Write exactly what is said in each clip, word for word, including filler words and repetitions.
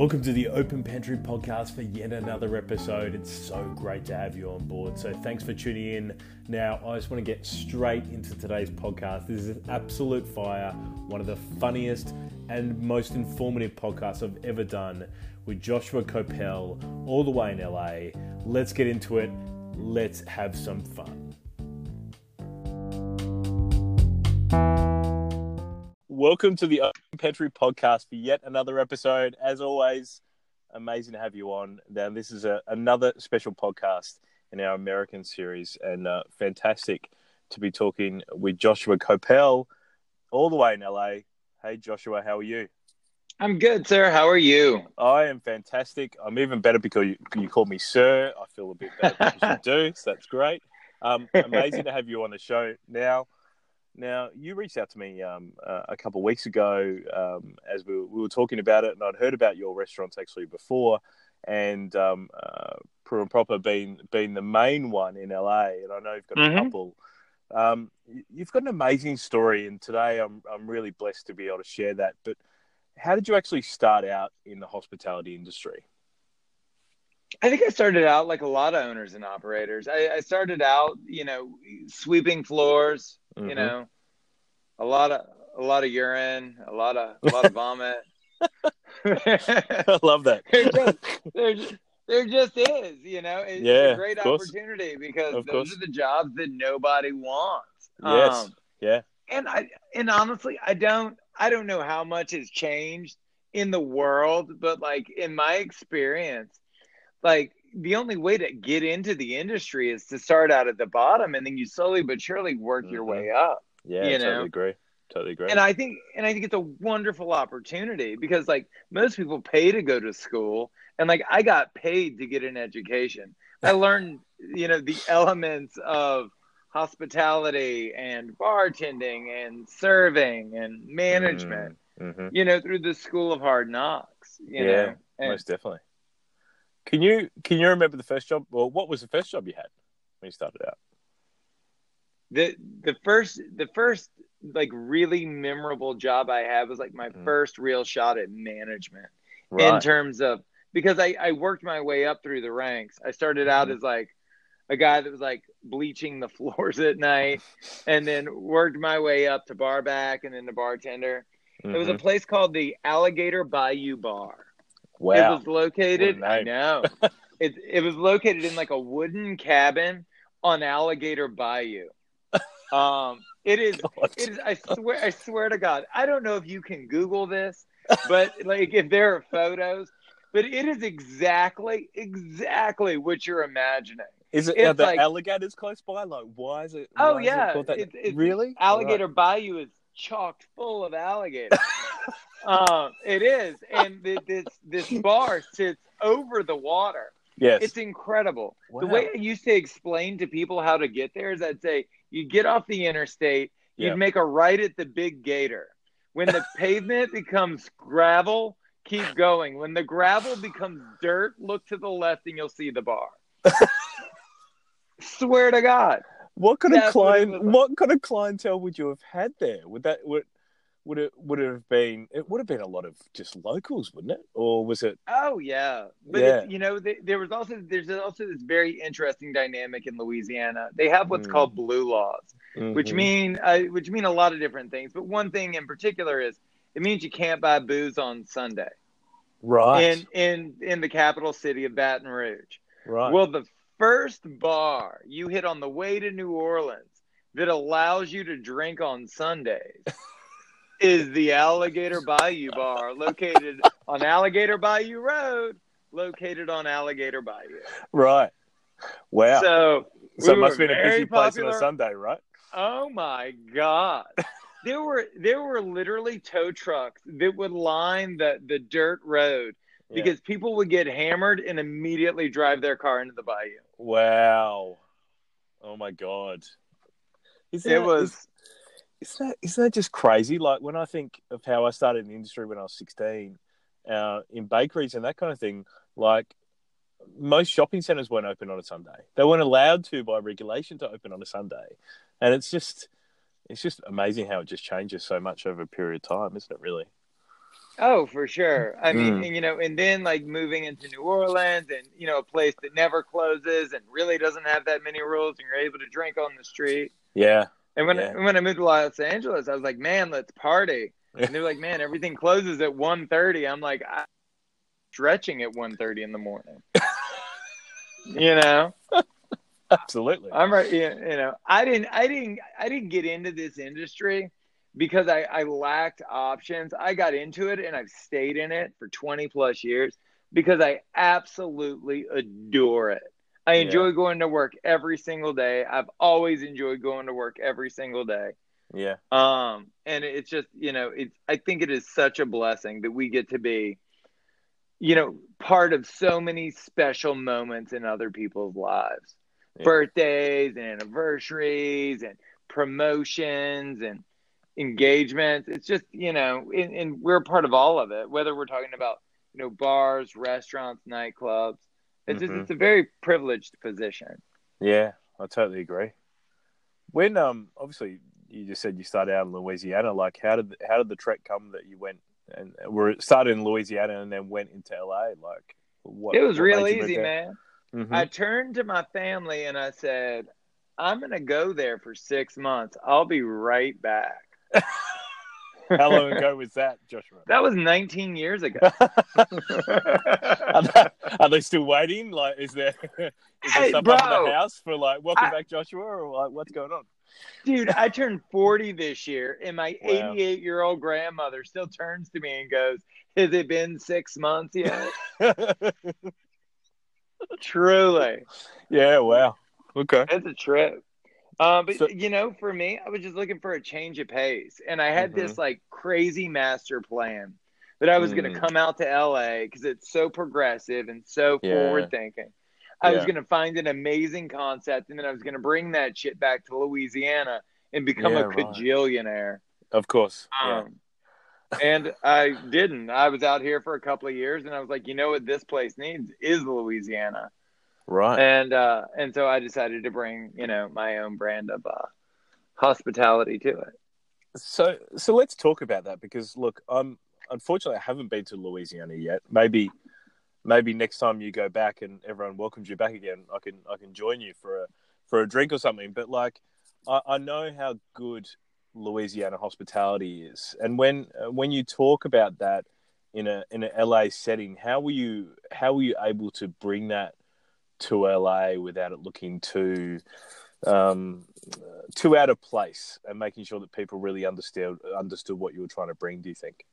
Welcome to the Open Pantry podcast for yet another episode. It's so great to have you on board. So thanks for tuning in. Now, I just want to get straight into today's podcast. This is an absolute fire, one of the funniest and most informative podcasts I've ever done with Joshua Kopel, all the way in L A. Let's get into it. Let's have some fun. Welcome to the Open Pantry podcast for yet another episode. As always, amazing to have you on. Now, this is a, another special podcast in our American series, and uh, fantastic to be talking with Joshua Kopel, all the way in L A. Hey, Joshua, how are you? I'm good, sir. How are you? I am fantastic. I'm even better because you, you call me sir. I feel a bit better because you do, so that's great. Um, amazing to have you on the show now. Now, you reached out to me um, uh, a couple of weeks ago um, as we were, we were talking about it, and I'd heard about your restaurants actually before, and um, uh, Pru and Proper being, being the main one in L A, and I know you've got mm-hmm. a couple. Um, you've got an amazing story, and today I'm I'm really blessed to be able to share that. But how did you actually start out in the hospitality industry? I think I started out like a lot of owners and operators. I, I started out, you know, sweeping floors, mm-hmm. you know, a lot of, a lot of urine, a lot of, a lot of vomit. I love that. there, just, there, there just is, you know, it's yeah, a great opportunity because of those course. are the jobs that nobody wants. Yes. Um, yeah. And I, and honestly, I don't, I don't know how much has changed in the world, but like in my experience, like the only way to get into the industry is to start out at the bottom, and then you slowly but surely work mm-hmm. your way up. Yeah, you know? totally agree. Totally agree. And I think, and I think it's a wonderful opportunity because like most people pay to go to school, and like I got paid to get an education. I learned, you know, the elements of hospitality and bartending and serving and management, mm-hmm. you know, through the school of hard knocks. You yeah, know? And, most definitely. Can you can you remember the first job? Well, what was the first job you had when you started out? The the first the first like really memorable job I had was like my mm. first real shot at management right. in terms of because I, I worked my way up through the ranks. I started out mm. as like a guy that was like bleaching the floors at night and then worked my way up to bar back and then to bartender. Mm-hmm. It was a place called the Alligator Bayou Bar. Wow. It was located, I know, it it was located in like a wooden cabin on Alligator Bayou. Um, it is, God. it is, I swear, I swear to God, I don't know if you can Google this, but like if there are photos, but it is exactly, exactly what you're imagining. Is it, are the like, alligators close by? Like, why is it? Oh yeah. It it, it, really? Alligator right. Bayou is chock full of alligators. Um, it is, and th- this this bar sits over the water. Yes, it's incredible. Wow. The way I used to explain to people how to get there is I'd say you get off the interstate, yep. you'd make a right at the Big Gator. When the pavement becomes gravel, keep going. When the gravel becomes dirt, look to the left, and you'll see the bar. Swear to God, what kind of client? What, like. what kind of clientele would you have had there? Would that would Would it would it have been it would have been a lot of just locals, wouldn't it? Or was it? Oh yeah, but yeah. It, you know th- there was also there's also this very interesting dynamic in Louisiana. They have what's mm. called blue laws, mm-hmm. which mean uh, which mean a lot of different things. But one thing in particular is it means you can't buy booze on Sunday, right? In in in the capital city of Baton Rouge, right? Well, the first bar you hit on the way to New Orleans that allows you to drink on Sundays. Is the Alligator Bayou Bar located on Alligator Bayou Road, located on Alligator Bayou. Right. Wow. So, so it must have been a busy place on a Sunday, right? Oh my God. There were there were literally tow trucks that would line the, the dirt road because yeah. people would get hammered and immediately drive their car into the bayou. Wow. Oh my God. Is it that, was is... Isn't that, isn't that just crazy? Like when I think of how I started in the industry when I was sixteen, uh, in bakeries and that kind of thing, like most shopping centers weren't open on a Sunday. They weren't allowed to by regulation to open on a Sunday. And it's just, it's just amazing how it just changes so much over a period of time, isn't it really? Oh, for sure. I mean, mm. and, you know, and then like moving into New Orleans and, you know, a place that never closes and really doesn't have that many rules and you're able to drink on the street. Yeah. And when, yeah. I, when I moved to Los Angeles, I was like, man, let's party. And they're like, man, everything closes at one thirty. I'm like, I'm stretching at one thirty in the morning. You know? Absolutely. I'm right. You know, I didn't, I didn't, I didn't get into this industry because I, I lacked options. I got into it and I've stayed in it for twenty plus years because I absolutely adore it. I enjoy yeah. going to work every single day. I've always enjoyed going to work every single day. Yeah. Um, and it's just, you know, it's, I think it is such a blessing that we get to be, you know, part of so many special moments in other people's lives. Yeah. Birthdays and anniversaries and promotions and engagements. It's just, you know, and, and we're part of all of it, whether we're talking about, you know, bars, restaurants, nightclubs. It's mm-hmm. just, it's a very privileged position. Yeah, I totally agree. When, um, obviously you just said you started out in Louisiana, like how did, how did the trek come that you went and were started in Louisiana and then went into L A? Like what? It was what real easy, man. Mm-hmm. I turned to my family and I said, I'm going to go there for six months. I'll be right back. How long ago was that, Joshua? That was nineteen years ago. Are, they, are they still waiting? Like, is there, is there hey, someone bro, in the house for like, welcome I, back, Joshua, or like, what's going on? Dude, I turned forty this year, and my wow. eighty-eight-year-old grandmother still turns to me and goes, has it been six months yet? Truly. Yeah, wow. Okay. That's a trip. Uh, but, so, you know, for me, I was just looking for a change of pace. And I had mm-hmm. this, like, crazy master plan that I was mm. going to come out to L A because it's so progressive and so yeah. forward-thinking. I yeah. was going to find an amazing concept, and then I was going to bring that shit back to Louisiana and become yeah, a cajillionaire. Right. Of course. Um, yeah. And I didn't. I was out here for a couple of years, and I was like, you know what this place needs is Louisiana. Right. And uh, and so I decided to bring, you know, my own brand of uh, hospitality to it. So so let's talk about that because, look, I'm, unfortunately, I haven't been to Louisiana yet. Maybe maybe next time you go back and everyone welcomes you back again, I can I can join you for a for a drink or something. But, like, I, I know how good Louisiana hospitality is. And when when you talk about that in a in an L A setting, how were you how were you able to bring that to L A without it looking too um, too out of place, and making sure that people really understood understood what you were trying to bring? Do you think?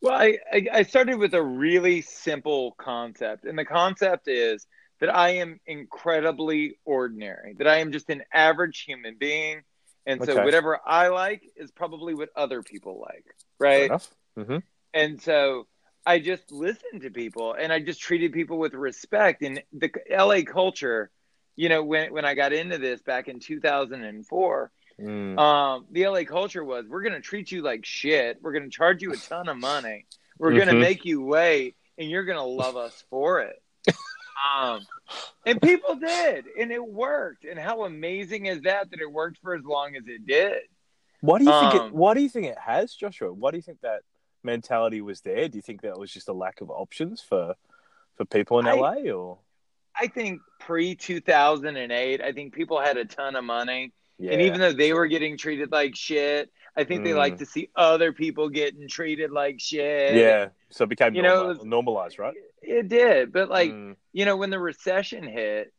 Well, I, I started with a really simple concept, and the concept is that I am incredibly ordinary, that I am just an average human being, and okay. so whatever I like is probably what other people like, right? Fair enough. Mm-hmm. And so I just listened to people and I just treated people with respect. And the L A culture, you know, when, when I got into this back in two thousand four, mm. um, the L A culture was, we're going to treat you like shit. We're going to charge you a ton of money. We're mm-hmm. going to make you wait and you're going to love us for it. um, and people did, and it worked. And how amazing is that, that it worked for as long as it did. Why do you um, think it, why do you think it has, Joshua? Why do you think that mentality was there? Do you think that was just a lack of options for for people in L A? I, or I think pre two thousand eight, I think people had a ton of money, yeah. and even though they were getting treated like shit, I think mm. they liked to see other people getting treated like shit. Yeah, so it became you normal, know, it was, normalized, right? It did, but like mm. you know, when the recession hit,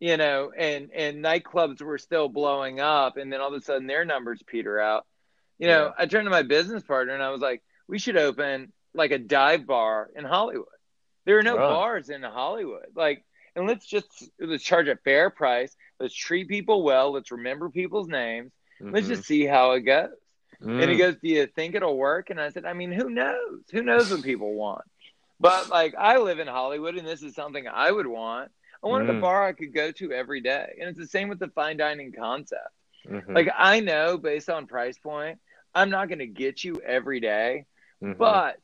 you know, and and nightclubs were still blowing up, and then all of a sudden their numbers peter out. You know, yeah. I turned to my business partner and I was like, we should open like a dive bar in Hollywood. There are no right. bars in Hollywood. Like, and let's just let's charge a fair price. Let's treat people well. Let's remember people's names. Mm-hmm. Let's just see how it goes. Mm. And he goes, do you think it'll work? And I said, I mean, who knows? Who knows what people want? But like, I live in Hollywood and this is something I would want. I wanted mm. a bar I could go to every day. And it's the same with the fine dining concept. Mm-hmm. Like, I know based on price point, I'm not going to get you every day. Mm-hmm. But,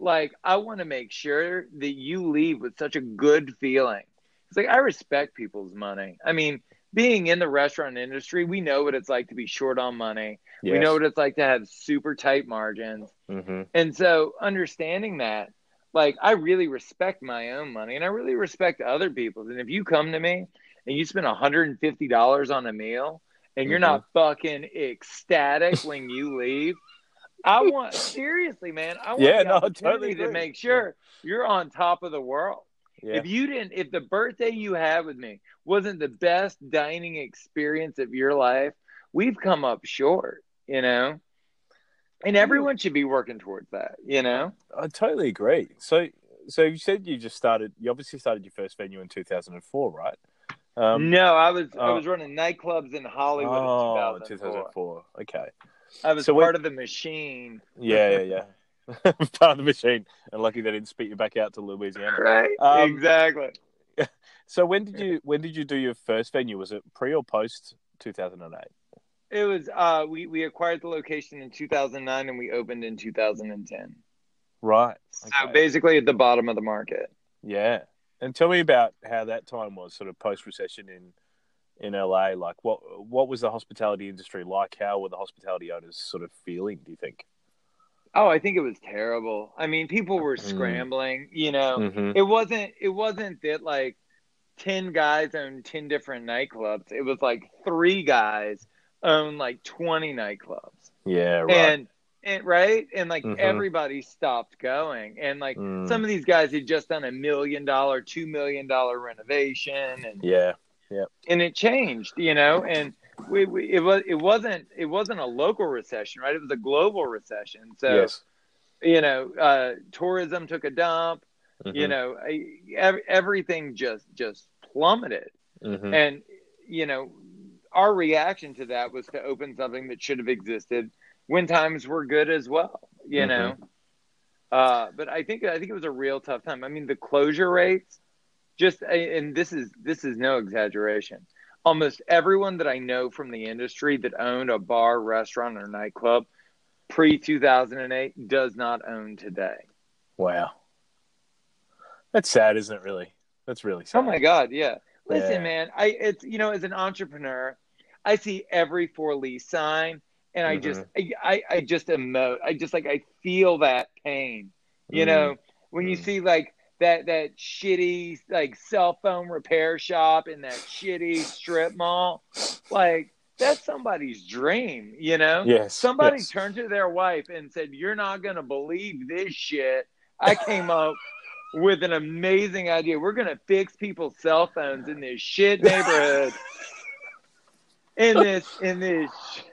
like, I want to make sure that you leave with such a good feeling. It's like, I respect people's money. I mean, being in the restaurant industry, we know what it's like to be short on money. Yes. We know what it's like to have super tight margins. Mm-hmm. And so understanding that, like, I really respect my own money and I really respect other people's. And if you come to me and you spend one hundred fifty dollars on a meal and you're mm-hmm. not fucking ecstatic when you leave, I want, seriously, man, I want yeah, the opportunity no, totally to make sure you're on top of the world. Yeah. If you didn't, if the birthday you had with me wasn't the best dining experience of your life, we've come up short, you know? And everyone should be working towards that, you know? I totally agree. So, so you said you just started, you obviously started your first venue in two thousand four, right? Um, no, I was, oh. I was running nightclubs in Hollywood oh, in two thousand four. Okay. I was so part we, of the machine. Yeah, yeah, yeah. Part of the machine. And lucky they didn't spit you back out to Louisiana. Right. Um, exactly. So when did you when did you do your first venue? Was it pre or post two thousand eight? It was uh we, we acquired the location in two thousand nine and we opened in two thousand ten. Right. Okay. So basically at the bottom of the market. Yeah. And tell me about how that time was sort of post recession in in L A, like what what was the hospitality industry like? How were the hospitality owners sort of feeling, do you think? Oh, I think it was terrible. I mean, people were scrambling, mm. you know. Mm-hmm. It wasn't it wasn't that like ten guys owned ten different nightclubs. It was like three guys owned like twenty nightclubs. Yeah, right. And and right? And like mm-hmm. everybody stopped going. And like mm. some of these guys had just done a million dollar, two million dollar renovation and yeah. Yeah, and it changed, you know, and we, we it was it wasn't it wasn't a local recession, right? It was a global recession. So, yes. you know, uh, tourism took a dump. Mm-hmm. You know, every, everything just just plummeted, mm-hmm. and you know, our reaction to that was to open something that should have existed when times were good as well. You mm-hmm. know, uh, but I think I think it was a real tough time. I mean, the closure rates. Just, and this is this is no exaggeration. Almost everyone that I know from the industry that owned a bar, restaurant, or nightclub pre-two thousand eight does not own today. Wow. That's sad, isn't it, really? That's really sad. Oh, my God, yeah. Listen, yeah. man, I it's you know, as an entrepreneur, I see every for lease sign, and I mm-hmm. just, I, I just emote. I just, like, I feel that pain, you mm-hmm. know? When you mm-hmm. see, like, That that shitty like cell phone repair shop in that shitty strip mall, like that's somebody's dream, you know? Yes. Somebody yes. turned to their wife and said, "You're not gonna believe this shit. I came up with an amazing idea. We're gonna fix people's cell phones in this shit neighborhood." in this in this sh-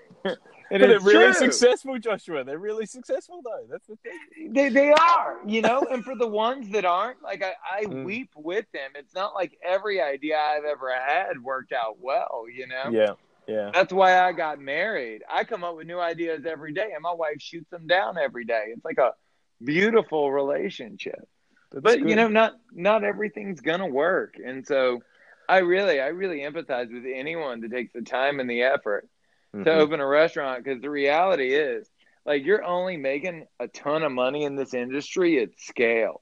And but they're really true. successful, Joshua. They're really successful, though. That's the thing. They they are, you know. And for the ones that aren't, like I, I mm. weep with them. It's not like every idea I've ever had worked out well, you know. Yeah, yeah. That's why I got married. I come up with new ideas every day, and my wife shoots them down every day. It's like a beautiful relationship. That's but good. You know, not not everything's gonna work, and so I really, I really empathize with anyone that takes the time and the effort. To mm-hmm. open a restaurant, because the reality is, like, you're only making a ton of money in this industry at scale.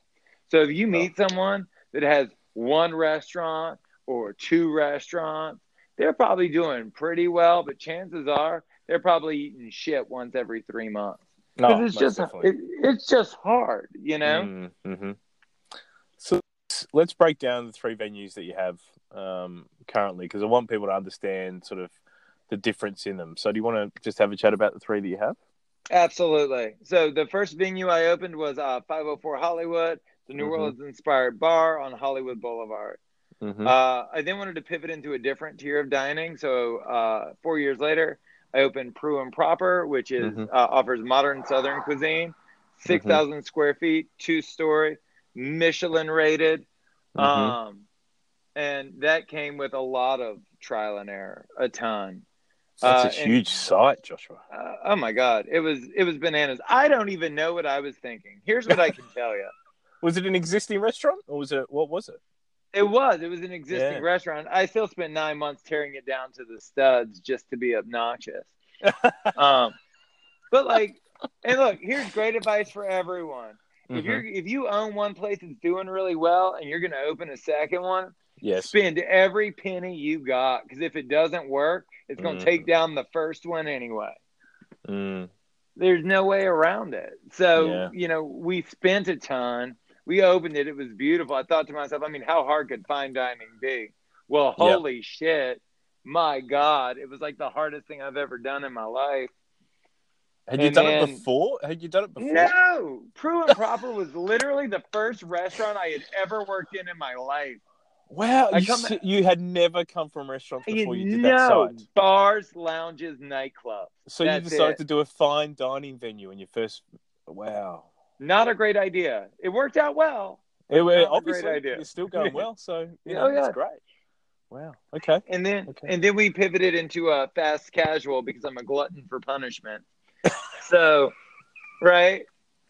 So if you meet oh. someone that has one restaurant or two restaurants, they're probably doing pretty well, but chances are they're probably eating shit once every three months. Because no, it's just it, it's just hard, you know. Mm-hmm. So let's break down the three venues that you have um, currently, because I want people to understand sort of the difference in them. So do you want to just have a chat about the three that you have? Absolutely. So the first venue I opened was uh, five oh four Hollywood, the New mm-hmm. Orleans-inspired bar on Hollywood Boulevard. Mm-hmm. Uh, I then wanted to pivot into a different tier of dining. So uh, four years later, I opened Prue and Proper, which is mm-hmm. uh, offers modern Southern cuisine, six thousand mm-hmm. square feet, two-story, Michelin-rated. Mm-hmm. Um, and that came with a lot of trial and error, a ton. That's a uh, huge and, site, Joshua. Uh, oh, my God. It was it was bananas. I don't even know what I was thinking. Here's what I can tell you. Was it an existing restaurant or was it – what was it? It was. It was an existing yeah. restaurant. I still spent nine months tearing it down to the studs just to be obnoxious. um, but, like – and, look, here's great advice for everyone. If, mm-hmm. you're, if you own one place that's doing really well and you're going to open a second one, Yes. Spend every penny you got, because if it doesn't work, it's going to mm. take down the first one anyway. Mm. There's no way around it. So, yeah. you know, we spent a ton. We opened it. It was beautiful. I thought to myself, I mean, how hard could fine dining be? Well, holy yep. shit. My God. It was like the hardest thing I've ever done in my life. Had and you done then, it before? Had you done it before? No. Prue and Proper was literally the first restaurant I had ever worked in in my life. Wow. You, come, s- you had never come from restaurants before you, you did no, that side. Bars, lounges, nightclubs. So That's you decided it. to do a fine dining venue in your first... Wow. Not a great idea. It worked out well. It was obviously great idea. It's still going well, so you know, oh, yeah. it's great. Wow. Okay. And then okay. and then we pivoted into a fast casual because I'm a glutton for punishment. So, right?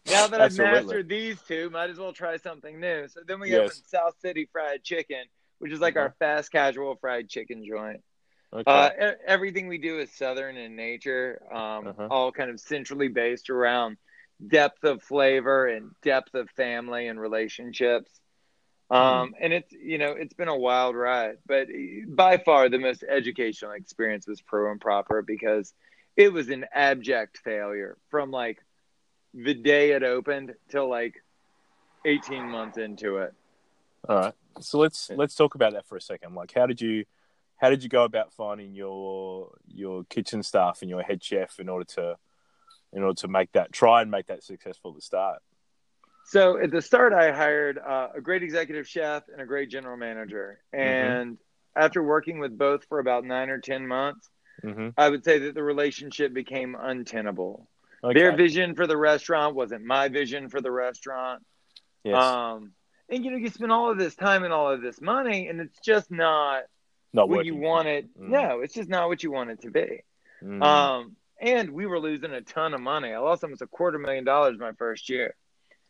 Now that I've mastered these two, might as well try something new. So then we yes. opened South City Fried Chicken, which is like mm-hmm. our fast casual fried chicken joint. Okay. Uh, everything we do is Southern in nature, um, uh-huh. all kind of centrally based around depth of flavor and depth of family and relationships. Um, and it's, you know, it's been a wild ride, but by far the most educational experience was Pro and Proper, because it was an abject failure from like the day it opened till like eighteen months into it. All right. So let's, let's talk about that for a second. Like, how did you, how did you go about finding your, your kitchen staff and your head chef in order to, in order to make that, try and make that successful at the start? So at the start, I hired uh, a great executive chef and a great general manager. And mm-hmm. after working with both for about nine or ten months, mm-hmm. I would say that the relationship became untenable. Okay. Their vision for the restaurant wasn't my vision for the restaurant. Yes. Um, and, you know, you spend all of this time and all of this money, and it's just not, not what you want it. Mm. No, it's just not what you want it to be. Mm. Um, and we were losing a ton of money. I lost almost a quarter million dollars my first year.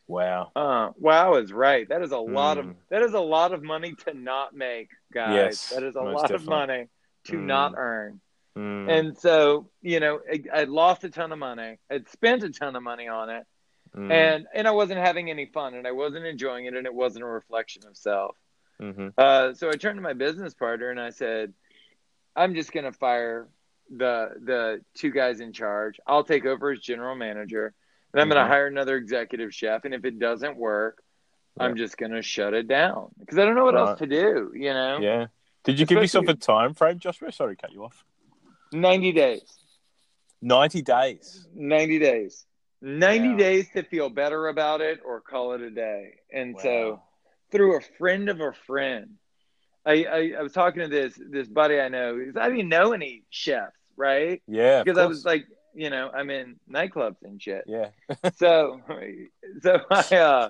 Wow. Uh, wow is right. That is a lot mm. of that is a lot of money to not make, guys. Yes, that is a lot definitely. of money to mm. not earn. Mm. And so, you know, I, I lost a ton of money. I'd spent a ton of money on it. Mm. And and I wasn't having any fun, and I wasn't enjoying it, and it wasn't a reflection of self. Mm-hmm. Uh, so I turned to my business partner and I said, I'm just going to fire the the two guys in charge. I'll take over as general manager. And I'm going to hire another executive chef. And if it doesn't work, yeah. I'm just going to shut it down, because I don't know what right. else to do, you know? Yeah. Did you Especially, give yourself a time frame, Joshua? Sorry to cut you off. ninety days ninety days ninety days ninety wow. days to feel better about it or call it a day. And wow. so through a friend of a friend, I, I, I was talking to this, this buddy I know. I didn't know any chefs, right? Yeah. Because I was like, you know, I'm in nightclubs and shit. Yeah. so, so I, uh,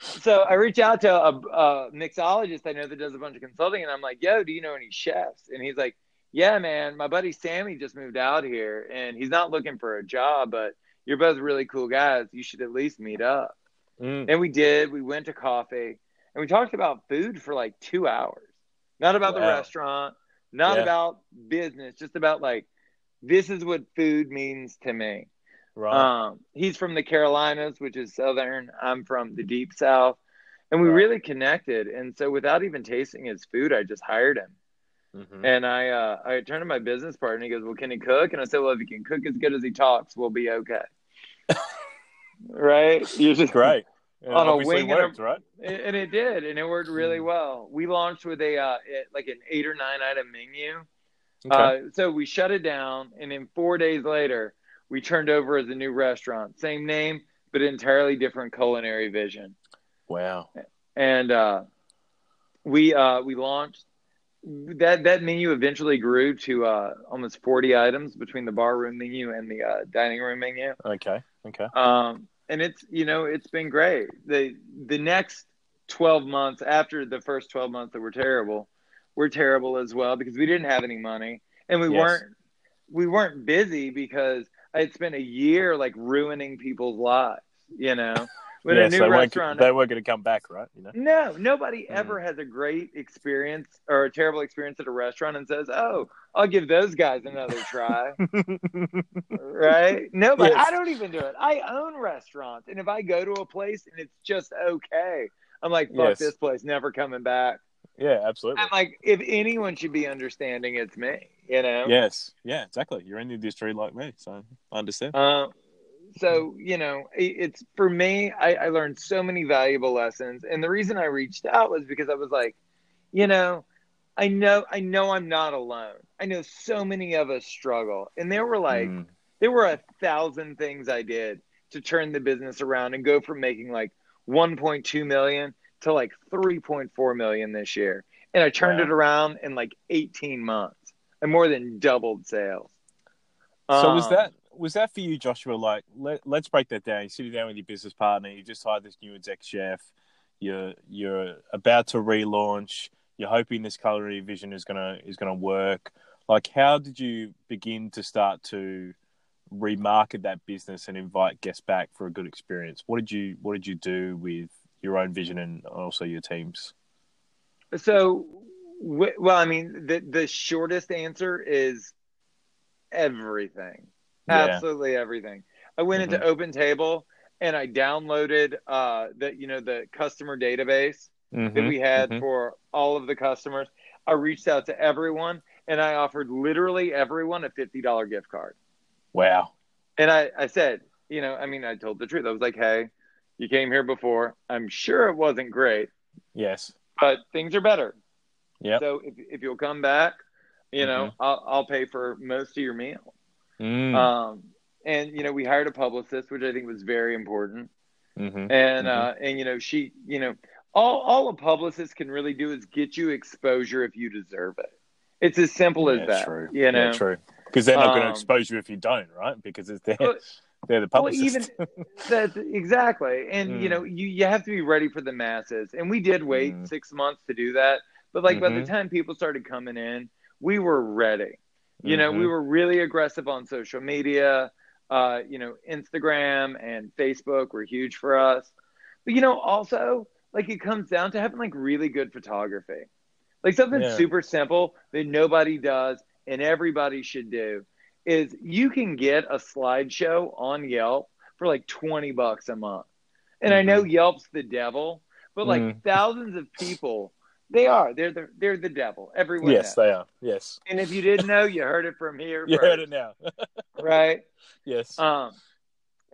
so I reach out to a, a mixologist I know that does a bunch of consulting, and I'm like, "Yo, do you know any chefs?" And he's like, "Yeah, man, my buddy Sammy just moved out here, and he's not looking for a job, but you're both really cool guys. You should at least meet up." Mm. And we did. We went to coffee, and we talked about food for like two hours. Not about wow. the restaurant, not yeah. about business, just about like, this is what food means to me. Right. Um, he's from the Carolinas, which is Southern. I'm from the Deep South. And we right. really connected. And so without even tasting his food, I just hired him. Mm-hmm. And I uh, I turned to my business partner. And he goes, "Well, can he cook?" And I said, "Well, if he can cook as good as he talks, we'll be okay." Right? You're just great. And on a wing. Worked, and, a, right? and it did. And it worked really well. We launched with a uh, like an eight or nine item menu. Okay. Uh, so we shut it down, and then four days later, we turned over as a new restaurant. Same name, but entirely different culinary vision. Wow! And uh, we uh, we launched that that menu. Eventually, grew to uh, almost forty items between the bar room menu and the uh, dining room menu. Okay, okay. Um, and it's you know it's been great. the The next twelve months after the first twelve months that were terrible. We're terrible as well, because we didn't have any money, and we yes. weren't we weren't busy, because I had spent a year like ruining people's lives, you know. With yes, a new they restaurant, weren't, they weren't going to come back, right? You know? No, nobody mm. ever has a great experience or a terrible experience at a restaurant and says, "Oh, I'll give those guys another try," right? Nobody. Yes. I don't even do it. I own restaurants, and if I go to a place and it's just okay, I'm like, "Fuck yes. this place, never coming back." Yeah, absolutely. I'm like, if anyone should be understanding, it's me, you know? Yes. Yeah, exactly. You're in the industry like me, so I understand. Uh, so, you know, it's for me, I, I learned so many valuable lessons. And the reason I reached out was because I was like, you know, I know, I know I'm not alone. I know so many of us struggle. And there were like, mm. there were a thousand things I did to turn the business around and go from making like one point two million to like three point four million this year. And I turned wow. it around in like eighteen months. I more than doubled sales. So um, was that, was that for you, Joshua? Like, let, let's break that down. You sit down with your business partner. You just hired this new exec chef. You're, you're about to relaunch. You're hoping this culinary vision is gonna is gonna work. Like, how did you begin to start to remarket that business and invite guests back for a good experience? What did you What did you do with your own vision and also your teams? So, well, I mean, the the shortest answer is everything. Yeah. Absolutely everything. I went mm-hmm. into Open Table and I downloaded uh, the you know the customer database. Mm-hmm, that we had mm-hmm. for all of the customers. I reached out to everyone and I offered literally everyone a fifty dollars gift card. Wow. And I, I said, you know, I mean, I told the truth. I was like, hey, you came here before. I'm sure it wasn't great. Yes. But things are better. Yeah. So if if you'll come back, you mm-hmm. know, I'll, I'll pay for most of your meal. Mm. Um, and, you know, we hired a publicist, which I think was very important. Mm-hmm. And, mm-hmm. Uh, and, you know, she, you know, All, all a publicist can really do is get you exposure if you deserve it. It's as simple as yeah, that. True. You know? Yeah, true. Because they're not um, going to expose you if you don't, right? Because it's their, well, they're the publicist. Well, even, that's, exactly. And, mm. you know, you, you have to be ready for the masses. And we did wait mm. six months to do that. But, like, mm-hmm. by the time people started coming in, we were ready. You mm-hmm. know, we were really aggressive on social media. Uh, you know, Instagram and Facebook were huge for us. But, you know, also – like, it comes down to having, like, really good photography. Like, something yeah. super simple that nobody does and everybody should do is you can get a slideshow on Yelp for, like, twenty bucks a month. And mm-hmm. I know Yelp's the devil, but, like, mm. thousands of people, they are. They're the, they're the devil. Everyone Yes, knows. They are. Yes. And if you didn't know, you heard it from here. You first. Heard it now. Right? Yes. Um,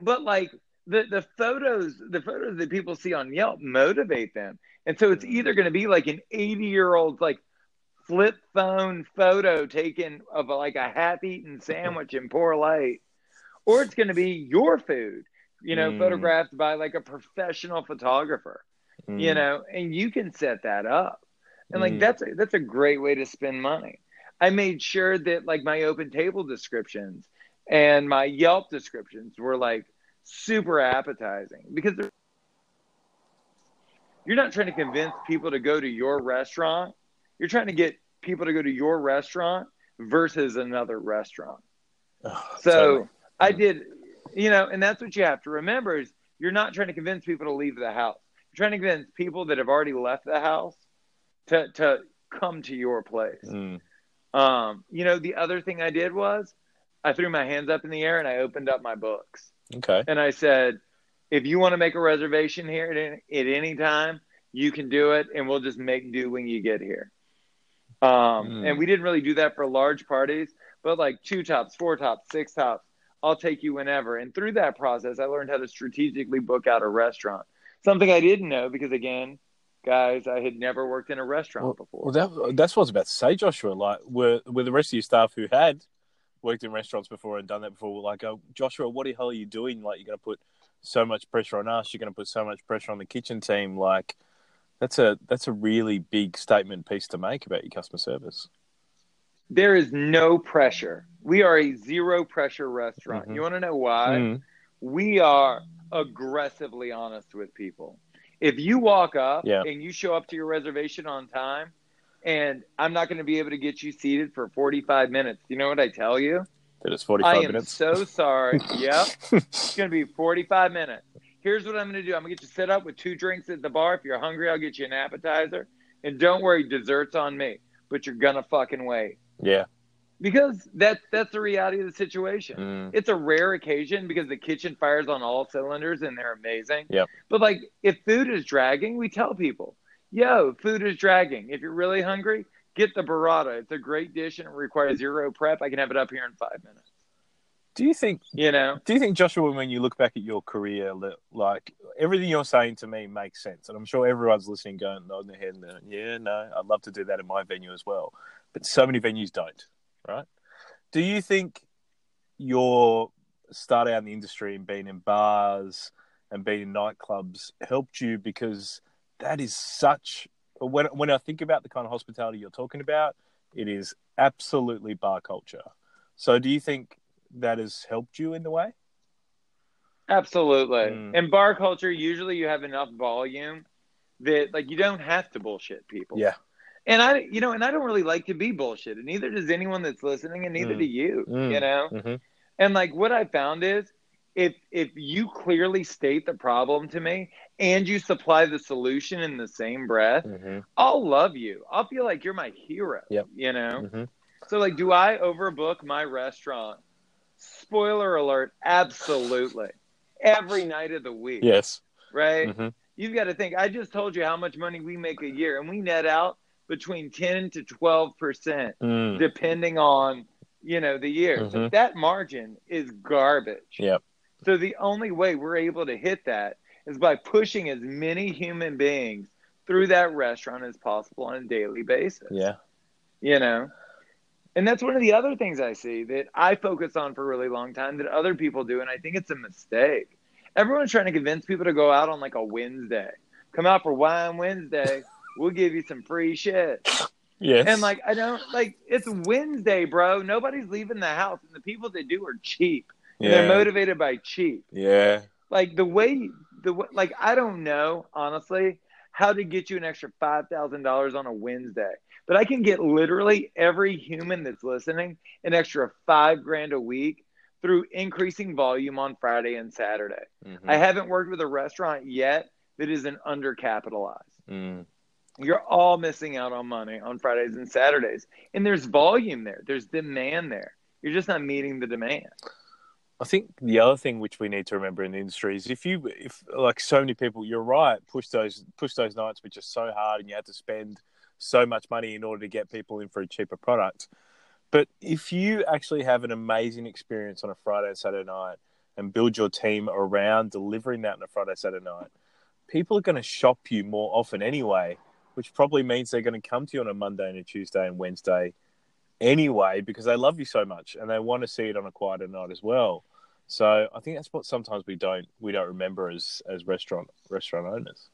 But, like, The the photos the photos that people see on Yelp motivate them, and so it's either going to be like an eighty year old like flip phone photo taken of like a half eaten sandwich in poor light, or it's going to be your food, you know, mm. photographed by like a professional photographer, mm. you know, and you can set that up, and like mm. that's a, that's a great way to spend money. I made sure that like my Open Table descriptions and my Yelp descriptions were like super appetizing, because you're not trying to convince people to go to your restaurant. You're trying to get people to go to your restaurant versus another restaurant. Oh, so totally. I did, you know, and that's what you have to remember is you're not trying to convince people to leave the house. You're trying to convince people that have already left the house to, to come to your place. Mm. Um, you know, the other thing I did was I threw my hands up in the air and I opened up my books. Okay. And I said, if you want to make a reservation here at any, at any time, you can do it, and we'll just make do when you get here. Um, mm. And we didn't really do that for large parties, but like two tops, four tops, six tops, I'll take you whenever. And through that process, I learned how to strategically book out a restaurant, something I didn't know because, again, guys, I had never worked in a restaurant well, before. Well, that, that's what I was about to say, Joshua. Like, were, were the rest of your staff who had worked in restaurants before and done that before, like, oh, Joshua, what the hell are you doing? Like, you're going to put so much pressure on us. You're going to put so much pressure on the kitchen team. Like, that's a that's a really big statement piece to make about your customer service. There is no pressure. We are a zero-pressure restaurant. Mm-hmm. You want to know why? Mm-hmm. We are aggressively honest with people. If you walk up yeah. and you show up to your reservation on time, and I'm not going to be able to get you seated for forty-five minutes. You know what I tell you? That it's forty-five minutes. I am so sorry. Yep. It's going to be forty-five minutes. Here's what I'm going to do. I'm going to get you set up with two drinks at the bar. If you're hungry, I'll get you an appetizer. And don't worry, dessert's on me. But you're going to fucking wait. Yeah. Because that, that's the reality of the situation. Mm. It's a rare occasion because the kitchen fires on all cylinders and they're amazing. Yep. But, like, if food is dragging, we tell people. yo, food is dragging. If you're really hungry, get the burrata. It's a great dish and it requires zero prep. I can have it up here in five minutes. Do you think, you know, do you think, Joshua, when you look back at your career, like everything you're saying to me makes sense? And I'm sure everyone's listening going, nodding their head and going, yeah, no, I'd love to do that in my venue as well. But so many venues don't, right? Do you think your start out in the industry and being in bars and being in nightclubs helped you? Because that is such, when, when I think about the kind of hospitality you're talking about, it is absolutely bar culture. So do you think that has helped you in the way? Absolutely. Mm. In bar culture, usually you have enough volume that, like, you don't have to bullshit people. Yeah. And I, you know, and I don't really like to be bullshit, and neither does anyone that's listening, and neither mm. do you, mm. you know? Mm-hmm. And, like, what I found is if, if you clearly state the problem to me and you supply the solution in the same breath, mm-hmm. I'll love you. I'll feel like you're my hero, yep. you know? Mm-hmm. So, like, do I overbook my restaurant? Spoiler alert, absolutely. Every night of the week. Yes. Right? Mm-hmm. You've got to think, I just told you how much money we make a year, and we net out between ten to twelve percent, mm. depending on, you know, the year. Mm-hmm. So that margin is garbage. Yep. So the only way we're able to hit that is by pushing as many human beings through that restaurant as possible on a daily basis. Yeah. You know? And that's one of the other things I see that I focus on for a really long time that other people do, and I think it's a mistake. Everyone's trying to convince people to go out on, like, a Wednesday. Come out for Wine Wednesday. We'll give you some free shit. Yes. And, like, I don't – like, it's Wednesday, bro. Nobody's leaving the house, and the people that do are cheap. And yeah. they're motivated by cheap. Yeah. Like, the way – the like, I don't know, honestly, how to get you an extra five thousand dollars on a Wednesday. But I can get literally every human that's listening an extra five grand a week through increasing volume on Friday and Saturday. Mm-hmm. I haven't worked with a restaurant yet that isn't undercapitalized. Mm. You're all missing out on money on Fridays and Saturdays. And there's volume there. There's demand there. You're just not meeting the demand. I think the other thing which we need to remember in the industry is if you, if like so many people, you're right, push those, push those nights, which are so hard and you have to spend so much money in order to get people in for a cheaper product. But if you actually have an amazing experience on a Friday and Saturday night and build your team around delivering that on a Friday, Saturday night, people are going to shop you more often anyway, which probably means they're going to come to you on a Monday and a Tuesday and Wednesday anyway, because they love you so much and they want to see it on a quieter night as well. So I think that's what sometimes we don't, we don't remember as, as restaurant, restaurant owners.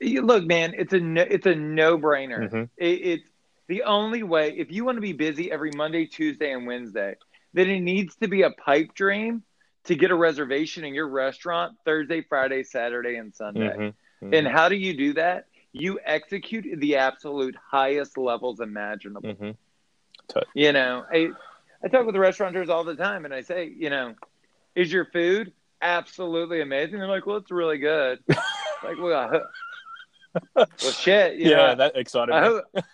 You look, man, it's a no, it's a no-brainer. Mm-hmm. It, it's the only way. If you want to be busy every Monday, Tuesday, and Wednesday, then it needs to be a pipe dream to get a reservation in your restaurant Thursday, Friday, Saturday, and Sunday. Mm-hmm. Mm-hmm. And how do you do that? You execute the absolute highest levels imaginable. Mm-hmm. You know, I, I talk with restaurateurs all the time, and I say, you know, is your food absolutely amazing? They're like, well, it's really good. Like, well, I hope. Well, shit. You yeah, know, that excited I me. Hope,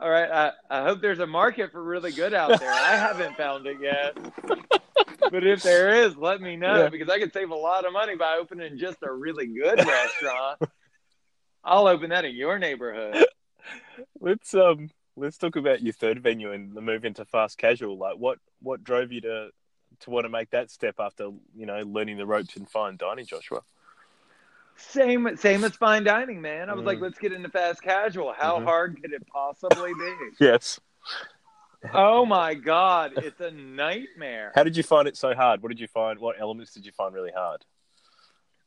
all right. I, I hope there's a market for really good out there. I haven't found it yet. But if there is, let me know. Yeah. Because I could save a lot of money by opening just a really good restaurant. I'll open that in your neighborhood. Let's um, let's talk about your third venue and the move into fast casual. Like, what, what drove you to to want to make that step after, you know, learning the ropes in fine dining, Joshua? Same same as fine dining, man. I was mm. like, let's get into fast casual. How mm-hmm. hard could it possibly be? Yes. Oh, my God. It's a nightmare. How did you find it so hard? What did you find? What elements did you find really hard?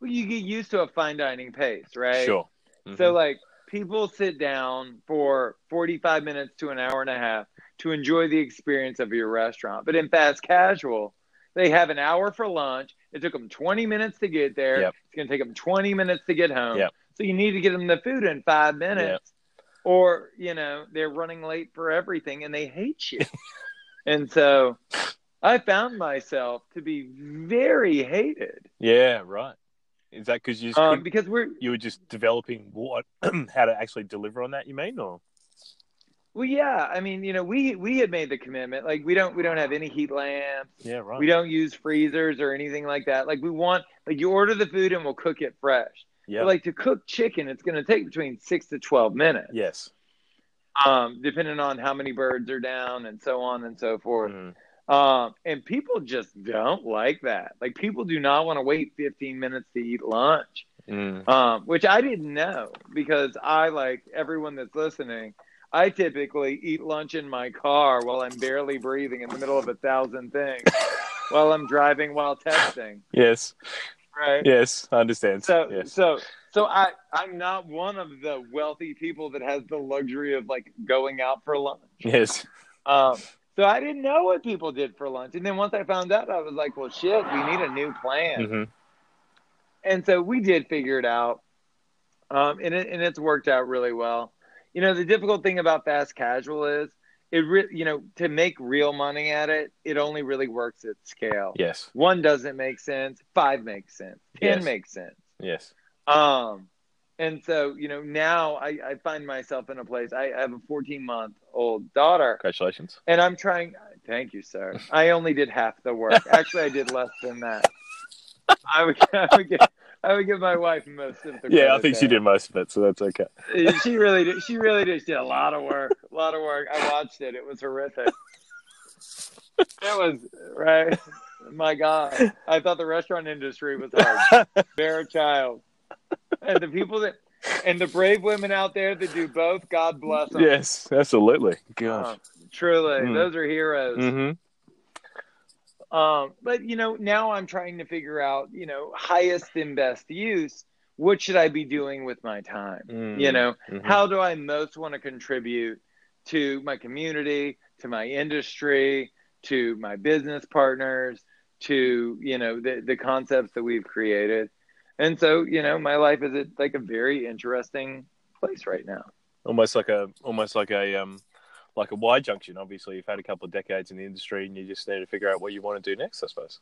Well, you get used to a fine dining pace, right? Sure. Mm-hmm. So, like, people sit down for forty-five minutes to an hour and a half to enjoy the experience of your restaurant. But in fast casual, they have an hour for lunch. It took them twenty minutes to get there. Yep. It's going to take them twenty minutes to get home. Yep. So you need to get them the food in five minutes yep. or, you know, they're running late for everything and they hate you. And so I found myself to be very hated. Yeah. Right. Is that cause you, just um, because we're, you were just developing what, how to actually deliver on that? You mean, or? Well, yeah. I mean, you know, we, we had made the commitment. Like, we don't we don't have any heat lamps. Yeah, right. We don't use freezers or anything like that. Like, we want, like, you order the food and we'll cook it fresh. Yeah. Like to cook chicken, it's going to take between six to twelve minutes. Yes. Um, depending on how many birds are down and so on and so forth. Mm. Um, and people just don't like that. Like people do not want to wait fifteen minutes to eat lunch, mm. um, which I didn't know because I, like everyone that's listening, I typically eat lunch in my car while I'm barely breathing in the middle of a thousand things while I'm driving, while texting. Yes. Right. Yes. I understand. So, yes. so, so I, I'm not one of the wealthy people that has the luxury of like going out for lunch. Yes. Um, so I didn't know what people did for lunch. And then once I found out, I was like, well, shit, we need a new plan. Mm-hmm. And so we did figure it out. Um, and it, and it's worked out really well. You know, the difficult thing about fast casual is it re- you know, to make real money at it, it only really works at scale. Yes. One doesn't make sense. Five makes sense. Ten yes. makes sense. Yes. Um, and so, you know, now I, I find myself in a place. I, I have a fourteen-month-old daughter. Congratulations. And I'm trying. Thank you, sir. I only did half the work. Actually, I did less than that. I would, I would get... I would give my wife most of the credit. Yeah, I think she did most of it, so that's okay. She really did. She really did. She did a lot of work. A lot of work. I watched it. It was horrific. It was, right? My God. I thought the restaurant industry was hard. Bear a child. And the people that, and the brave women out there that do both, God bless them. Yes, absolutely. Gosh. Oh, truly. Mm. Those are heroes. Mm-hmm. Um, but, you know, now I'm trying to figure out, you know, highest and best use. What should I be doing with my time? Mm, you know, mm-hmm. how do I most want to contribute to my community, to my industry, to my business partners, to, you know, the, the concepts that we've created. And so, you know, my life is at like a very interesting place right now. Almost like a, almost like a, um, like a Y junction. Obviously you've had a couple of decades in the industry and you just need to figure out what you want to do next, I suppose.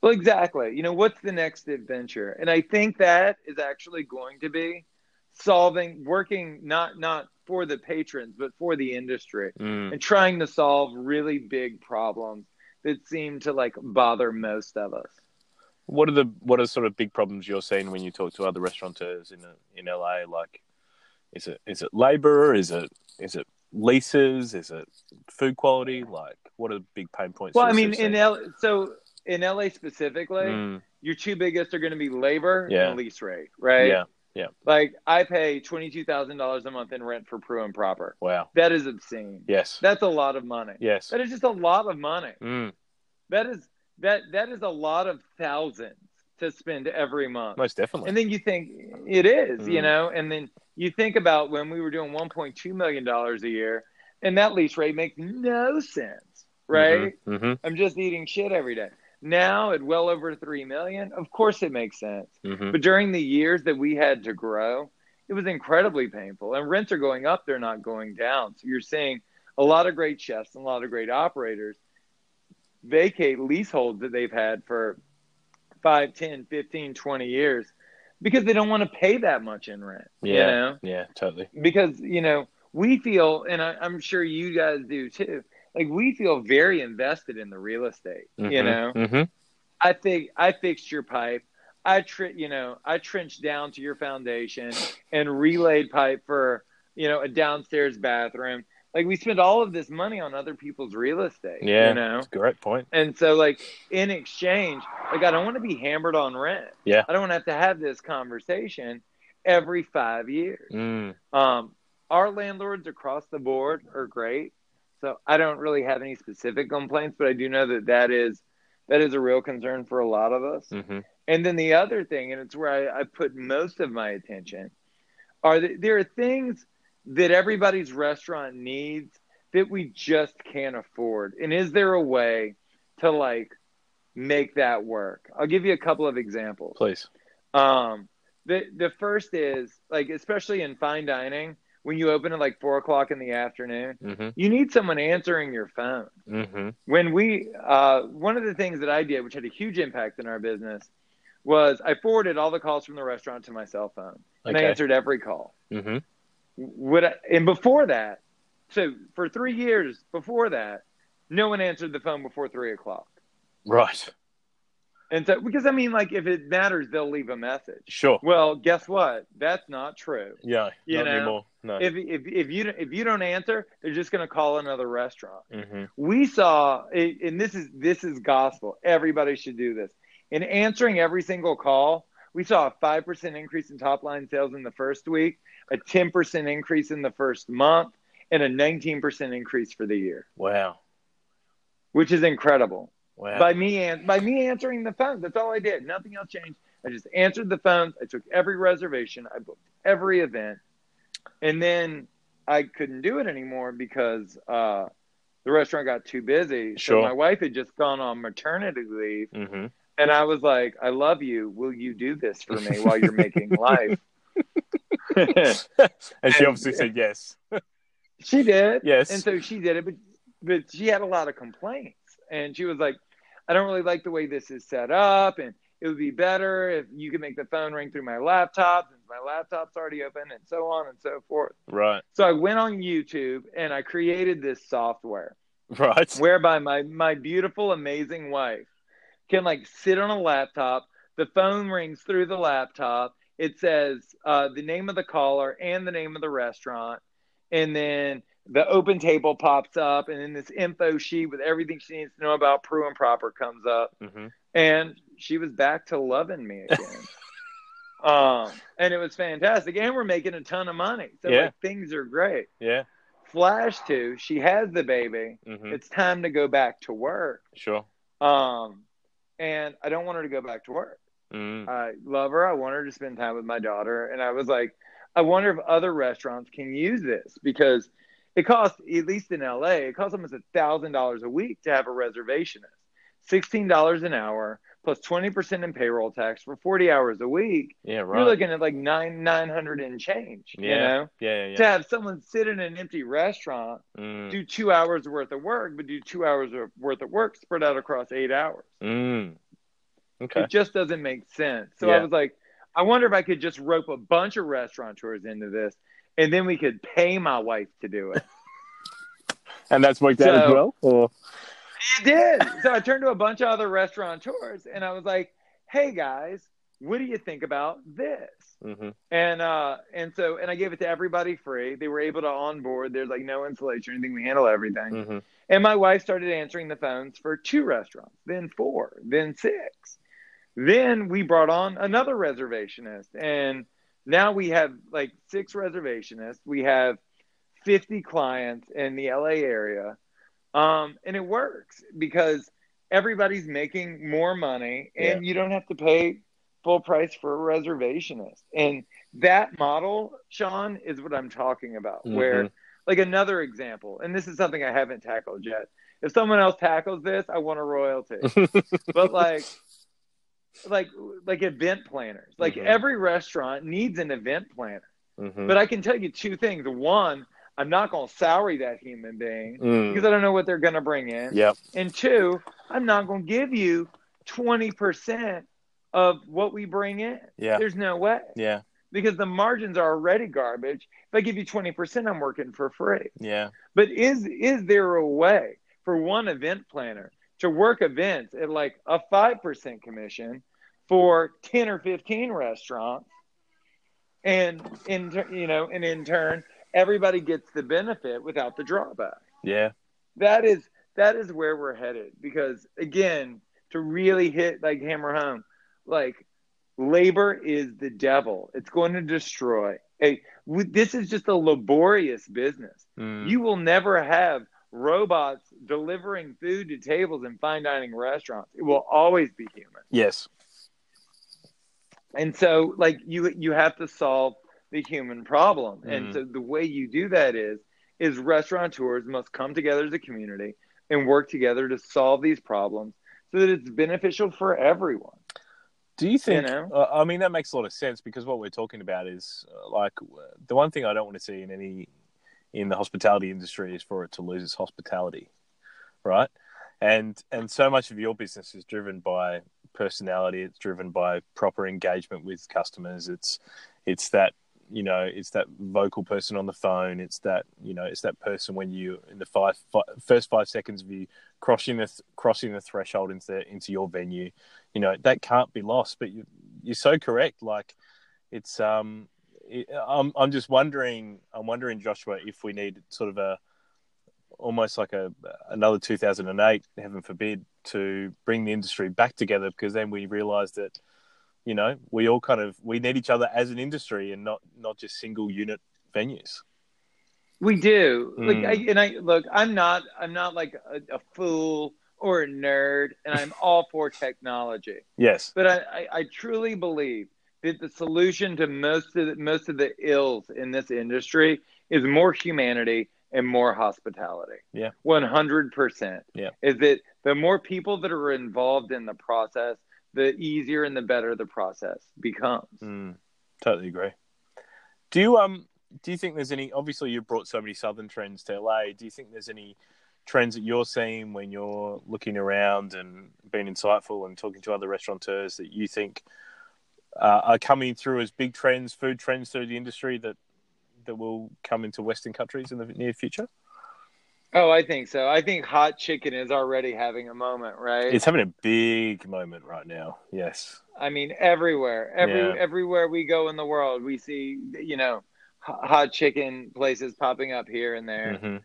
Well, exactly. You know, what's the next adventure? And I think that is actually going to be solving, working not, not for the patrons, but for the industry mm. and trying to solve really big problems that seem to like bother most of us. What are the, what are sort of big problems you're seeing when you talk to other restaurateurs in, in L A? Like, is it, is it labor? Is it, is it, leases? Is it food quality? Like, what are the big pain points? Well, I mean, in L- so in L A specifically, mm. your two biggest are going to be labor yeah. and lease rate, right? Yeah, yeah. Like, I pay twenty-two thousand dollars a month in rent for Prue and Proper. Wow. That is obscene. Yes. That's a lot of money. Yes. That is just a lot of money. Mm. That is that that is a lot of thousands to spend every month. Most definitely. And then you think, it is, mm. you know, and then you think about when we were doing one point two million dollars a year, and that lease rate makes no sense, right? Mm-hmm, mm-hmm. I'm just eating shit every day. Now, at well over three million dollars, of course it makes sense. Mm-hmm. But during the years that we had to grow, it was incredibly painful. And rents are going up, they're not going down. So you're seeing a lot of great chefs and a lot of great operators vacate leaseholds that they've had for five, ten, fifteen, twenty years. Because they don't want to pay that much in rent. Yeah, you know? Yeah, totally. Because, you know, we feel, and I, I'm sure you guys do too, like we feel very invested in the real estate, mm-hmm, you know? Mm-hmm. I think I fixed your pipe. I, tri- you know, I trenched down to your foundation and relayed pipe for, you know, a downstairs bathroom. Like we spend all of this money on other people's real estate, yeah, you know? That's a great point. And so like in exchange, like I don't want to be hammered on rent. Yeah. I don't want to have to have this conversation every five years. Mm. Um, our landlords across the board are great. So I don't really have any specific complaints, but I do know that that is, that is a real concern for a lot of us. Mm-hmm. And then the other thing, and it's where I, I put most of my attention, are that there are things that everybody's restaurant needs that we just can't afford. And is there a way to like make that work? I'll give you a couple of examples. Please. Um, the, the first is like, especially in fine dining, when you open at like four o'clock in the afternoon, mm-hmm. you need someone answering your phone. Mm-hmm. When we, uh, one of the things that I did, which had a huge impact in our business, was I forwarded all the calls from the restaurant to my cell phone and okay. I answered every call. Mm-hmm. Would I, and before that, so for three years before that, no one answered the phone before three o'clock. Right. And so, because I mean, like, if it matters, they'll leave a message. Sure. Well, guess what? That's not true. Yeah. You not know? Anymore. No. If if if you if you don't answer, they're just going to call another restaurant. Mm-hmm. We saw, and this is this is gospel. Everybody should do this. In answering every single call, we saw a five percent increase in top line sales in the first week, a ten percent increase in the first month, and a nineteen percent increase for the year. Wow. Which is incredible. Wow. By me and by me answering the phone, that's all I did. Nothing else changed. I just answered the phones. I took every reservation. I booked every event, and then I couldn't do it anymore because uh, the restaurant got too busy. Sure. So my wife had just gone on maternity leave, mm-hmm. and I was like, "I love you. Will you do this for me while you're making life?" and, and she obviously said yes. She did. Yes, and so she did it, but but she had a lot of complaints. And she was like, I don't really like the way this is set up. And it would be better if you could make the phone ring through my laptop. And my laptop's already open and so on and so forth. Right. So I went on YouTube and I created this software. Right. Whereby my, my beautiful, amazing wife can like sit on a laptop. The phone rings through the laptop. It says uh, the name of the caller and the name of the restaurant. And then the open table pops up, and then this info sheet with everything she needs to know about Prue and Proper comes up, mm-hmm. and she was back to loving me again. um, and it was fantastic, and we're making a ton of money, so yeah. like, things are great. Yeah. Flash to, she has the baby. Mm-hmm. It's time to go back to work. Sure. Um, and I don't want her to go back to work. Mm. I love her. I want her to spend time with my daughter, and I was like, I wonder if other restaurants can use this because. It costs, at least in L A, it costs almost one thousand dollars a week to have a reservationist. sixteen dollars an hour plus twenty percent in payroll tax for forty hours a week. Yeah, right. You're looking at like nine nine hundred and change, yeah. you know? Yeah, yeah, yeah. To have someone sit in an empty restaurant, mm. do two hours worth of work, but do two hours worth of work spread out across eight hours. Mm. Okay. It just doesn't make sense. So yeah. I was like, I wonder if I could just rope a bunch of restaurateurs into this. And then we could pay my wife to do it. And that's worked out as well? Or? It did. So I turned to a bunch of other restaurateurs, and I was like, hey, guys, what do you think about this? Mm-hmm. And uh, and so and I gave it to everybody free. They were able to onboard. There's like no installation or anything. We handle everything. Mm-hmm. And my wife started answering the phones for two restaurants, then four, then six. Then we brought on another reservationist, and now we have like six reservationists. We have fifty clients in the L A area. Um, and it works because everybody's making more money and yeah. you don't have to pay full price for a reservationist. And that model, Sean, is what I'm talking about. Mm-hmm. Where, like, another example, and this is something I haven't tackled yet. If someone else tackles this, I want a royalty. But, like, like like event planners, like mm-hmm. every restaurant needs an event planner, mm-hmm. but I can tell you two things. One, I'm not going to salary that human being mm. because I don't know what they're going to bring in. Yep. And two, I'm not going to give you twenty percent of what we bring in. Yeah. There's no way. Yeah. Because the margins are already garbage. If I give you twenty percent, I'm working for free. Yeah. But is is there a way for one event planner to work events at like a five percent commission for ten or fifteen restaurants. And, in, you know, and in turn, everybody gets the benefit without the drawback. Yeah. That is, that is where we're headed. Because, again, to really hit, like, hammer home, like, labor is the devil. It's going to destroy. Hey, this is just a laborious business. Mm. You will never have robots delivering food to tables in fine dining restaurants. It will always be human. Yes. And so, like, you you have to solve the human problem. Mm-hmm. And so the way you do that is is restaurateurs must come together as a community and work together to solve these problems so that it's beneficial for everyone. Do you think, you know? uh, I mean, that makes a lot of sense because what we're talking about is uh, like the one thing I don't want to see in any in the hospitality industry is for it to lose its hospitality, right? And and so much of your business is driven by personality. It's driven by proper engagement with customers. It's it's that, you know, it's that vocal person on the phone. It's that, you know, it's that person when you, in the five, five, first five seconds of you crossing the, crossing the threshold into, into your venue, you know, that can't be lost. But you, you're so correct. Like, it's um, it, I'm I'm just wondering. I'm wondering, Joshua, if we need sort of a almost like a another two thousand eight, heaven forbid, to bring the industry back together, because then we realise that, you know, we all kind of we need each other as an industry and not not just single unit venues. We do. Mm. Like, I, and I look, I'm not, I'm not like a, a fool or a nerd, and I'm all for technology. Yes. But I, I, I truly believe that the solution to most of the, most of the ills in this industry is more humanity and more hospitality. Yeah. one hundred percent. Yeah. Is that the more people that are involved in the process, the easier and the better the process becomes. Mm. Totally agree. Do you, um, Do you think there's any, obviously you've brought so many Southern trends to L A. Do you think there's any trends that you're seeing when you're looking around and being insightful and talking to other restaurateurs that you think uh, are coming through as big trends, food trends through the industry that, that will come into Western countries in the near future? Oh, I think so. I think hot chicken is already having a moment, right? It's having a big moment right now. Yes. I mean, everywhere, every, yeah. everywhere we go in the world, we see, you know, hot chicken places popping up here and there. Mm-hmm.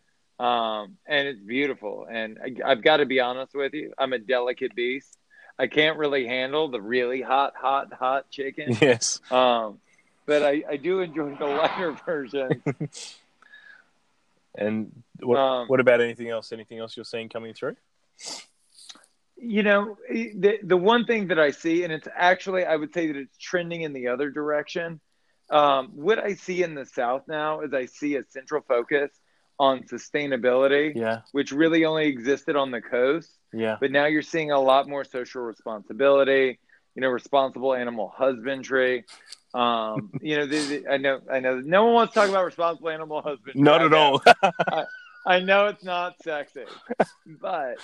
Um, and it's beautiful. And I, I've got to be honest with you. I'm a delicate beast. I can't really handle the really hot, hot, hot chicken. Yes. Um, but I, I do enjoy the lighter version. And what, um, what about anything else? Anything else you're seeing coming through? You know, the, the one thing that I see, and it's actually, I would say that it's trending in the other direction. Um, what I see in the South now is I see a central focus on sustainability, yeah. which really only existed on the coast. Yeah. But now you're seeing a lot more social responsibility, you know, responsible animal husbandry. Um, you know, the, the, I know, I know no one wants to talk about responsible animal husbandry. Not at all. I, I know it's not sexy, but,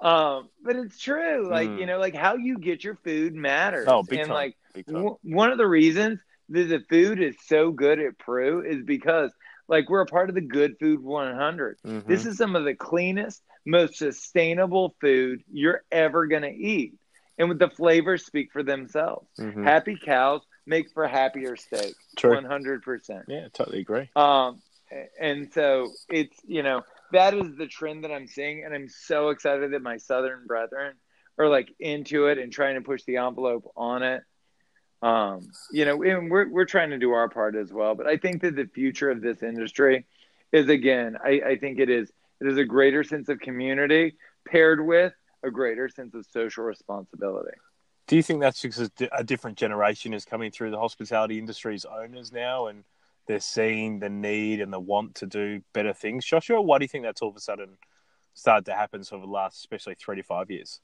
um, but it's true. Like, mm. you know, like how you get your food matters. Oh, big and time. Like big time. W- one of the reasons that the food is so good at Prue is because, like, we're a part of the Good Food one hundred. Mm-hmm. This is some of the cleanest, most sustainable food you're ever going to eat. And with the flavors speak for themselves. Mm-hmm. Happy cows make for happier steak. True. one hundred percent. Yeah, totally agree. Um, and so it's, you know, that is the trend that I'm seeing. And I'm so excited that my Southern brethren are, like, into it and trying to push the envelope on it. Um, you know, and we're, we're trying to do our part as well, but I think that the future of this industry is, again, I, I think it is, it is a greater sense of community paired with a greater sense of social responsibility. Do you think that's because a different generation is coming through the hospitality industry's owners now, and they're seeing the need and the want to do better things? Joshua, why do you think that's all of a sudden started to happen sort of the last, especially three to five years?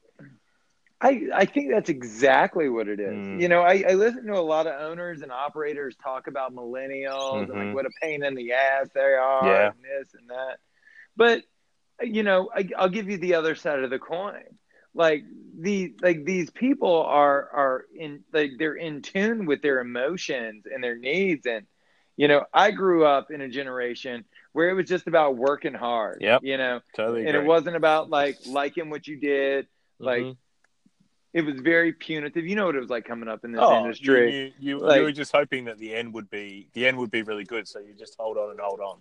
I, I think that's exactly what it is. Mm. You know, I, I listen to a lot of owners and operators talk about millennials mm-hmm. and like what a pain in the ass they are yeah. and this and that. But, you know, I, I'll give you the other side of the coin. Like the like these people are are in like they're in tune with their emotions and their needs. And, you know, I grew up in a generation where it was just about working hard. Yep. You know, totally. And great. It wasn't about like liking what you did, like. Mm-hmm. It was very punitive. You know what it was like coming up in this oh, industry. You, you, you, like, you were just hoping that the end would be the end would be really good, so you just hold on and hold on.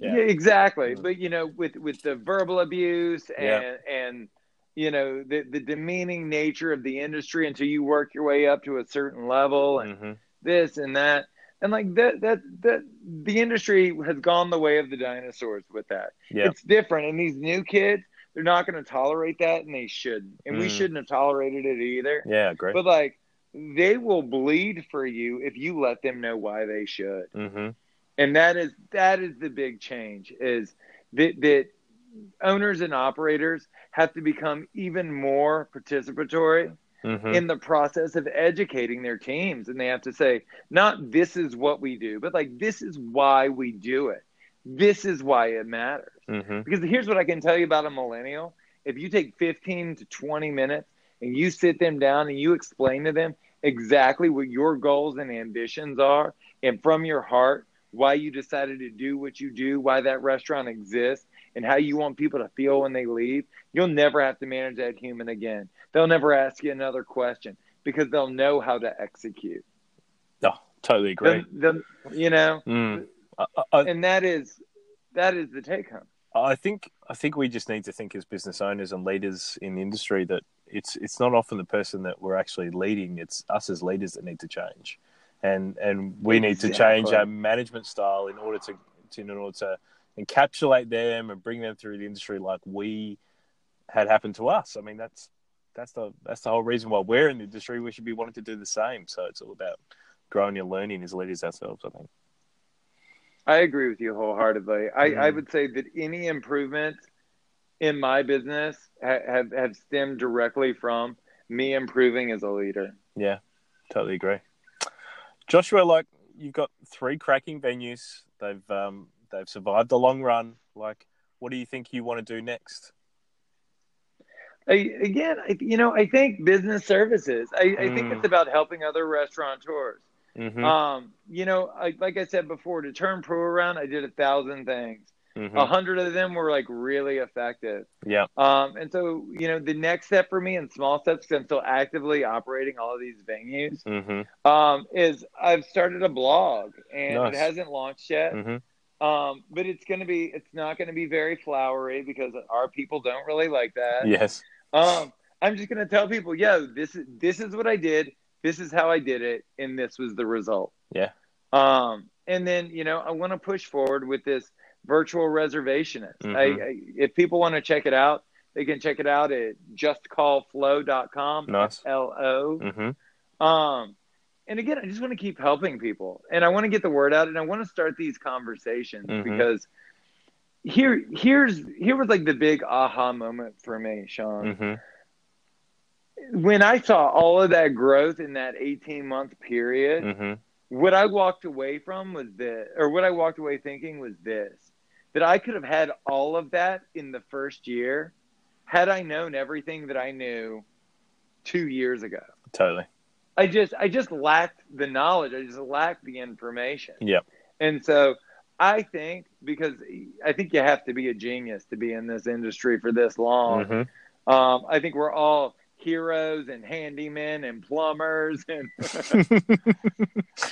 Yeah, yeah exactly. Mm-hmm. But you know, with, with the verbal abuse and yeah. and you know the the demeaning nature of the industry until you work your way up to a certain level and mm-hmm. this and that and like that that that the industry has gone the way of the dinosaurs with that. Yeah. It's different, and these new kids. They're not going to tolerate that, and they shouldn't. And mm. we shouldn't have tolerated it either. Yeah, great. But, like, they will bleed for you if you let them know why they should. Mm-hmm. And that is that is the big change, is that, that owners and operators have to become even more participatory mm-hmm. in the process of educating their teams. And they have to say, not this is what we do, but, like, this is why we do it. This is why it matters. Mm-hmm. Because here's what I can tell you about a millennial. If you take fifteen to twenty minutes and you sit them down and you explain to them exactly what your goals and ambitions are and from your heart, why you decided to do what you do, why that restaurant exists, and how you want people to feel when they leave, you'll never have to manage that human again. They'll never ask you another question because they'll know how to execute. Oh, totally agree. The, the, you know, mm, I, I, and that is that is the take home. I think I think we just need to think as business owners and leaders in the industry that it's it's not often the person that we're actually leading. It's us as leaders that need to change, and and we need exactly. to change our management style in order to, to in order to encapsulate them and bring them through the industry like we had happened to us. I mean, that's that's the that's the whole reason why we're in the industry. We should be wanting to do the same. So it's all about growing and learning as leaders ourselves, I think. I agree with you wholeheartedly. I, mm. I would say that any improvements in my business ha- have, have stemmed directly from me improving as a leader. Yeah, totally agree. Joshua, like, you've got three cracking venues. They've um, they've survived the long run. Like, what do you think you want to do next? I, again, I, you know, I think business services. I, mm. I think it's about helping other restaurateurs. Mm-hmm. Um, you know, I, like I said before, to turn pro around, I did a thousand things. A mm-hmm. hundred of them were like really effective. Yeah. Um, and so, you know, the next step for me in small steps, because I'm still actively operating all of these venues, mm-hmm. um, is I've started a blog, and nice. It hasn't launched yet. Mm-hmm. Um, but it's going to be, it's not going to be very flowery because our people don't really like that. Yes. Um, I'm just going to tell people, yo, this is, this is what I did. This is how I did it, and this was the result. Yeah. Um, and then, you know, I want to push forward with this virtual reservationist. Mm-hmm. I, I, if people want to check it out, they can check it out at just call flow dot com. Nice. F L O. Mm-hmm. Um, and again, I just want to keep helping people, and I want to get the word out, and I want to start these conversations mm-hmm. because here, here's here was like the big aha moment for me, Sean. Mm-hmm. When I saw all of that growth in that eighteen-month period, mm-hmm. what I walked away from was this, or what I walked away thinking was this, that I could have had all of that in the first year had I known everything that I knew two years ago. Totally. I just, I just lacked the knowledge. I just lacked the information. Yeah. And so I think, because I think you have to be a genius to be in this industry for this long, mm-hmm. um, I think we're all heroes and handymen and plumbers and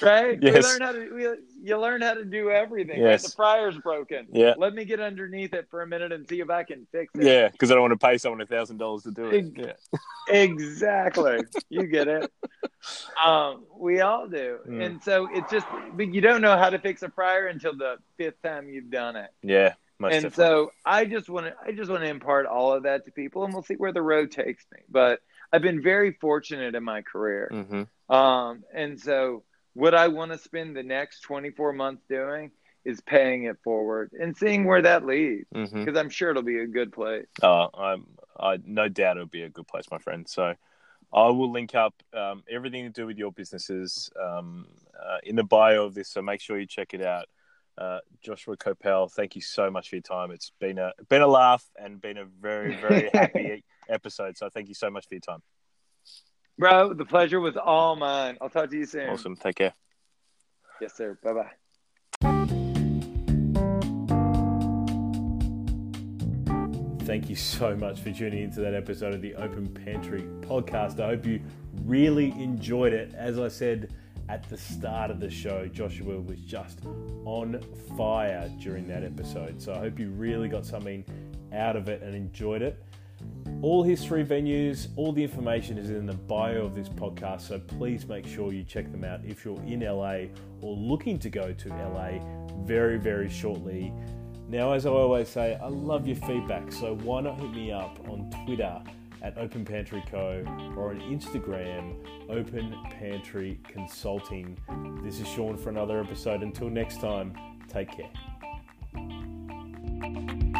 right? Yes. We learn how to, we, you learn how to do everything. Yes. Right? The fryer's broken. Yeah. Let me get underneath it for a minute and see if I can fix it. Yeah, because I don't want to pay someone a thousand dollars to do it. Ex- yeah. Exactly. You get it. Um, we all do. Mm. And so it's just, but you don't know how to fix a fryer until the fifth time you've done it. Yeah. Most and definitely. So I just want to, I just want to impart all of that to people, and we'll see where the road takes me. But I've been very fortunate in my career. Mm-hmm. Um, and so what I want to spend the next twenty-four months doing is paying it forward and seeing where that leads. Because mm-hmm. I'm sure it'll be a good place. Uh, I'm, I no doubt it'll be a good place, my friend. So I will link up um, everything to do with your businesses um, uh, in the bio of this. So make sure you check it out. Uh, Joshua Kopel, thank you so much for your time. It's been a been a laugh and been a very, very happy episode. So thank you so much for your time. Bro, the pleasure was all mine. I'll talk to you soon. Awesome. Take care. Yes, sir. Bye-bye. Thank you so much for tuning into that episode of the Open Pantry podcast. I hope you really enjoyed it. As I said at the start of the show, Joshua was just on fire during that episode. So I hope you really got something out of it and enjoyed it. All his three venues, all the information is in the bio of this podcast. So please make sure you check them out if you're in L A or looking to go to L A very, very shortly. Now, as I always say, I love your feedback. So why not hit me up on Twitter at Open Pantry Co, or on Instagram, Open Pantry Consulting. This is Sean for another episode. Until next time, take care.